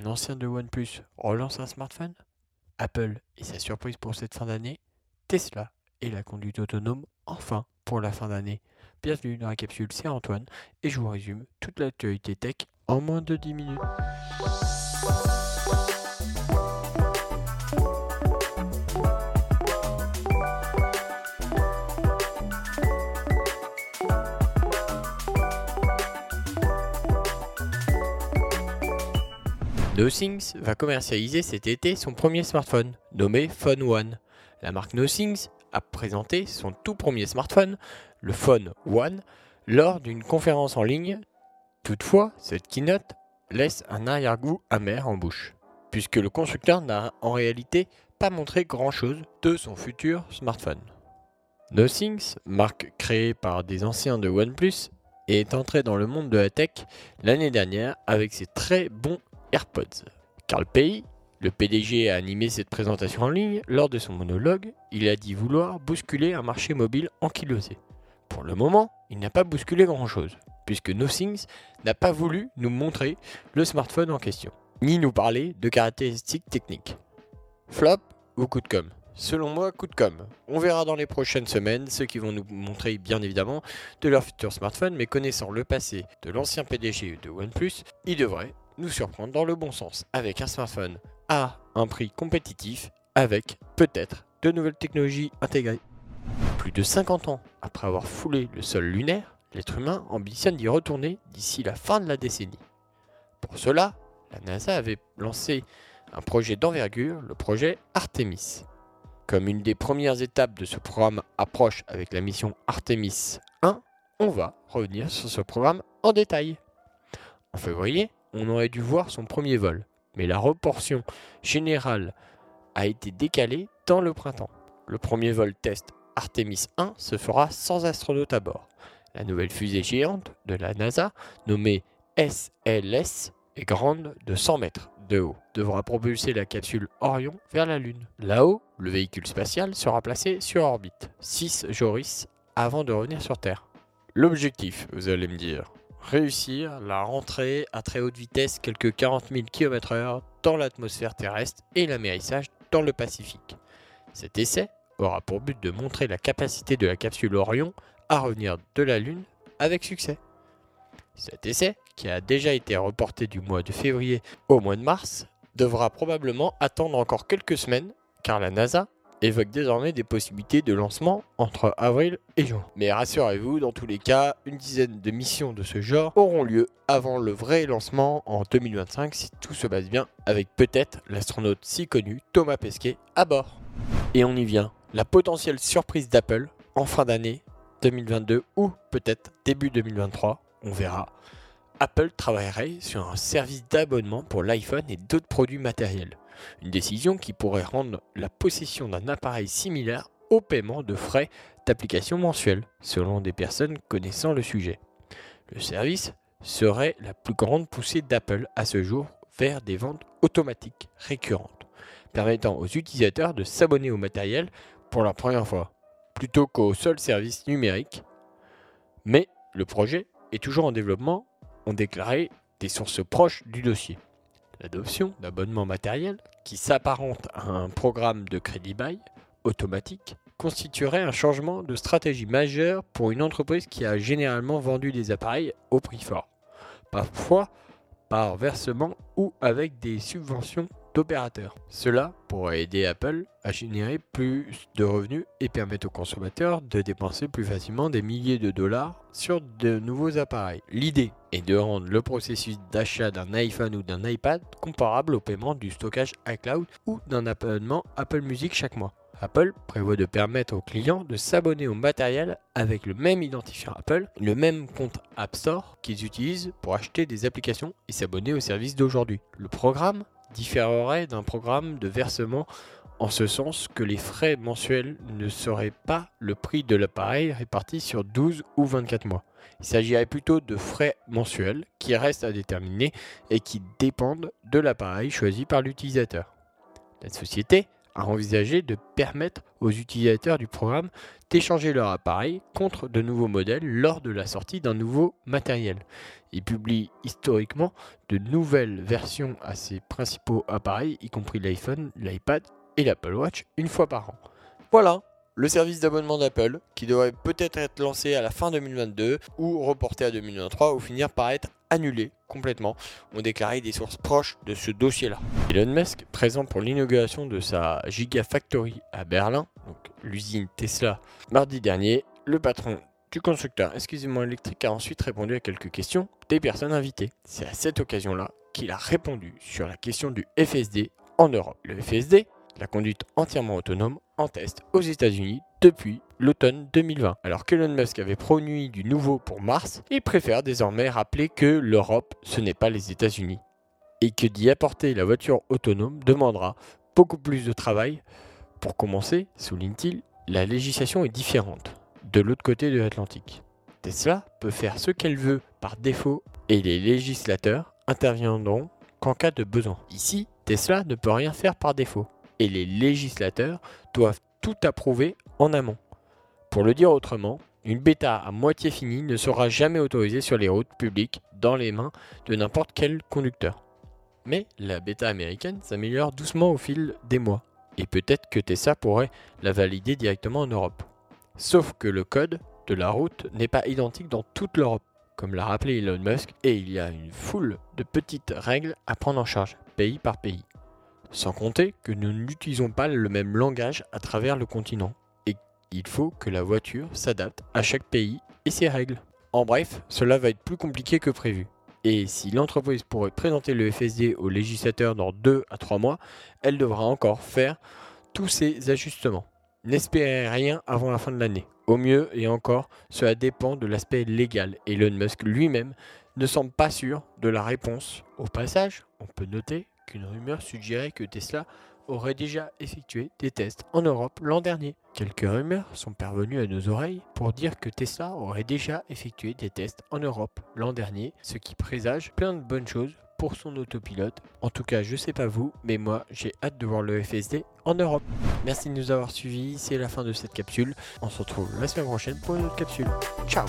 Un ancien de OnePlus relance un smartphone, Apple et sa surprise pour cette fin d'année, Tesla et la conduite autonome enfin pour la fin d'année. Bienvenue dans la capsule, c'est Antoine et je vous résume toute l'actualité tech en moins de 10 minutes. Nothings va commercialiser cet été son premier smartphone, nommé Phone One. La marque Nothings a présenté son tout premier smartphone, le Phone One, lors d'une conférence en ligne. Toutefois, cette keynote laisse un arrière-goût amer en bouche, puisque le constructeur n'a en réalité pas montré grand-chose de son futur smartphone. Nothings, marque créée par des anciens de OnePlus, est entrée dans le monde de la tech l'année dernière avec ses très bons AirPods. Carl Pei, le PDG, a animé cette présentation en ligne. Lors de son monologue, il a dit vouloir bousculer un marché mobile ankylosé. Pour le moment, il n'a pas bousculé grand-chose, puisque Nothings n'a pas voulu nous montrer le smartphone en question, ni nous parler de caractéristiques techniques. Flop ou coup de com'? Selon moi, coup de com'. On verra dans les prochaines semaines ceux qui vont nous montrer bien évidemment de leur futur smartphone, mais connaissant le passé de l'ancien PDG de OnePlus, il devrait nous surprendre dans le bon sens, avec un smartphone à un prix compétitif, avec peut-être de nouvelles technologies intégrées. Plus de 50 ans après avoir foulé le sol lunaire, l'être humain ambitionne d'y retourner d'ici la fin de la décennie. Pour cela, la NASA avait lancé un projet d'envergure, le projet Artemis. Comme une des premières étapes de ce programme approche avec la mission Artemis 1, on va revenir sur ce programme en détail. En février, on aurait dû voir son premier vol, mais la proportion générale a été décalée dans le printemps. Le premier vol test Artemis 1 se fera sans astronaute à bord. La nouvelle fusée géante de la NASA, nommée SLS, est grande de 100 mètres de haut, devra propulser la capsule Orion vers la Lune. Là-haut, le véhicule spatial sera placé sur orbite, 6 jours avant de revenir sur Terre. L'objectif, vous allez me dire, réussir la rentrée à très haute vitesse, quelques 40 000 km/h dans l'atmosphère terrestre et l'amérissage dans le Pacifique. Cet essai aura pour but de montrer la capacité de la capsule Orion à revenir de la Lune avec succès. Cet essai, qui a déjà été reporté du mois de février au mois de mars, devra probablement attendre encore quelques semaines car la NASA évoque désormais des possibilités de lancement entre avril et juin. Mais rassurez-vous, dans tous les cas, une dizaine de missions de ce genre auront lieu avant le vrai lancement en 2025 si tout se passe bien, avec peut-être l'astronaute si connu Thomas Pesquet à bord. Et on y vient, la potentielle surprise d'Apple en fin d'année 2022 ou peut-être début 2023, on verra. Apple travaillerait sur un service d'abonnement pour l'iPhone et d'autres produits matériels. Une décision qui pourrait rendre la possession d'un appareil similaire au paiement de frais d'application mensuels, selon des personnes connaissant le sujet. Le service serait la plus grande poussée d'Apple à ce jour vers des ventes automatiques récurrentes, permettant aux utilisateurs de s'abonner au matériel pour la première fois, plutôt qu'au seul service numérique. Mais le projet est toujours en développement, ont déclaré des sources proches du dossier. L'adoption d'abonnements matériels, qui s'apparente à un programme de crédit bail automatique, constituerait un changement de stratégie majeur pour une entreprise qui a généralement vendu des appareils au prix fort, parfois par versement ou avec des subventions d'opérateurs. Cela pourrait aider Apple à générer plus de revenus et permettre aux consommateurs de dépenser plus facilement des milliers de dollars sur de nouveaux appareils. L'idée est de rendre le processus d'achat d'un iPhone ou d'un iPad comparable au paiement du stockage iCloud ou d'un abonnement Apple Music chaque mois. Apple prévoit de permettre aux clients de s'abonner au matériel avec le même identifiant Apple, le même compte App Store qu'ils utilisent pour acheter des applications et s'abonner aux services d'aujourd'hui. Le programme différerait d'un programme de versement en ce sens que les frais mensuels ne seraient pas le prix de l'appareil réparti sur 12 ou 24 mois. Il s'agirait plutôt de frais mensuels qui restent à déterminer et qui dépendent de l'appareil choisi par l'utilisateur. La société à envisager de permettre aux utilisateurs du programme d'échanger leur appareil contre de nouveaux modèles lors de la sortie d'un nouveau matériel. Il publie historiquement de nouvelles versions à ses principaux appareils, y compris l'iPhone, l'iPad et l'Apple Watch, une fois par an. Voilà, le service d'abonnement d'Apple, qui devrait peut-être être lancé à la fin 2022 ou reporté à 2023 ou finir par être annulé complètement, ont déclaré des sources proches de ce dossier-là. Elon Musk, présent pour l'inauguration de sa Gigafactory à Berlin, donc l'usine Tesla, mardi dernier, le patron du constructeur exclusivement électrique a ensuite répondu à quelques questions des personnes invitées. C'est à cette occasion-là qu'il a répondu sur la question du FSD en Europe. Le FSD, la conduite entièrement autonome, en test aux États-Unis depuis l'automne 2020. Alors qu'Elon Musk avait promis du nouveau pour mars, il préfère désormais rappeler que l'Europe, ce n'est pas les États-Unis. Et que d'y apporter la voiture autonome demandera beaucoup plus de travail. Pour commencer, souligne-t-il, la législation est différente de l'autre côté de l'Atlantique. Tesla peut faire ce qu'elle veut par défaut et les législateurs interviendront qu'en cas de besoin. Ici, Tesla ne peut rien faire par défaut et les législateurs doivent tout approuver en amont. Pour le dire autrement, une bêta à moitié finie ne sera jamais autorisée sur les routes publiques dans les mains de n'importe quel conducteur. Mais la bêta américaine s'améliore doucement au fil des mois et peut-être que Tesla pourrait la valider directement en Europe. Sauf que le code de la route n'est pas identique dans toute l'Europe, comme l'a rappelé Elon Musk, et il y a une foule de petites règles à prendre en charge, pays par pays. Sans compter que nous n'utilisons pas le même langage à travers le continent, et il faut que la voiture s'adapte à chaque pays et ses règles. En bref, cela va être plus compliqué que prévu. Et si l'entreprise pourrait présenter le FSD aux législateurs dans 2 à 3 mois, elle devra encore faire tous ces ajustements. N'espérez rien avant la fin de l'année. Au mieux, et encore, cela dépend de l'aspect légal. Elon Musk lui-même ne semble pas sûr de la réponse. Au passage, on peut noter qu'une rumeur suggérait que Tesla aurait déjà effectué des tests en Europe l'an dernier. Quelques rumeurs sont parvenues à nos oreilles pour dire que Tesla aurait déjà effectué des tests en Europe l'an dernier, ce qui présage plein de bonnes choses pour son autopilote. En tout cas, je sais pas vous, mais moi, j'ai hâte de voir le FSD en Europe. Merci de nous avoir suivis, c'est la fin de cette capsule. On se retrouve la semaine prochaine pour une autre capsule. Ciao!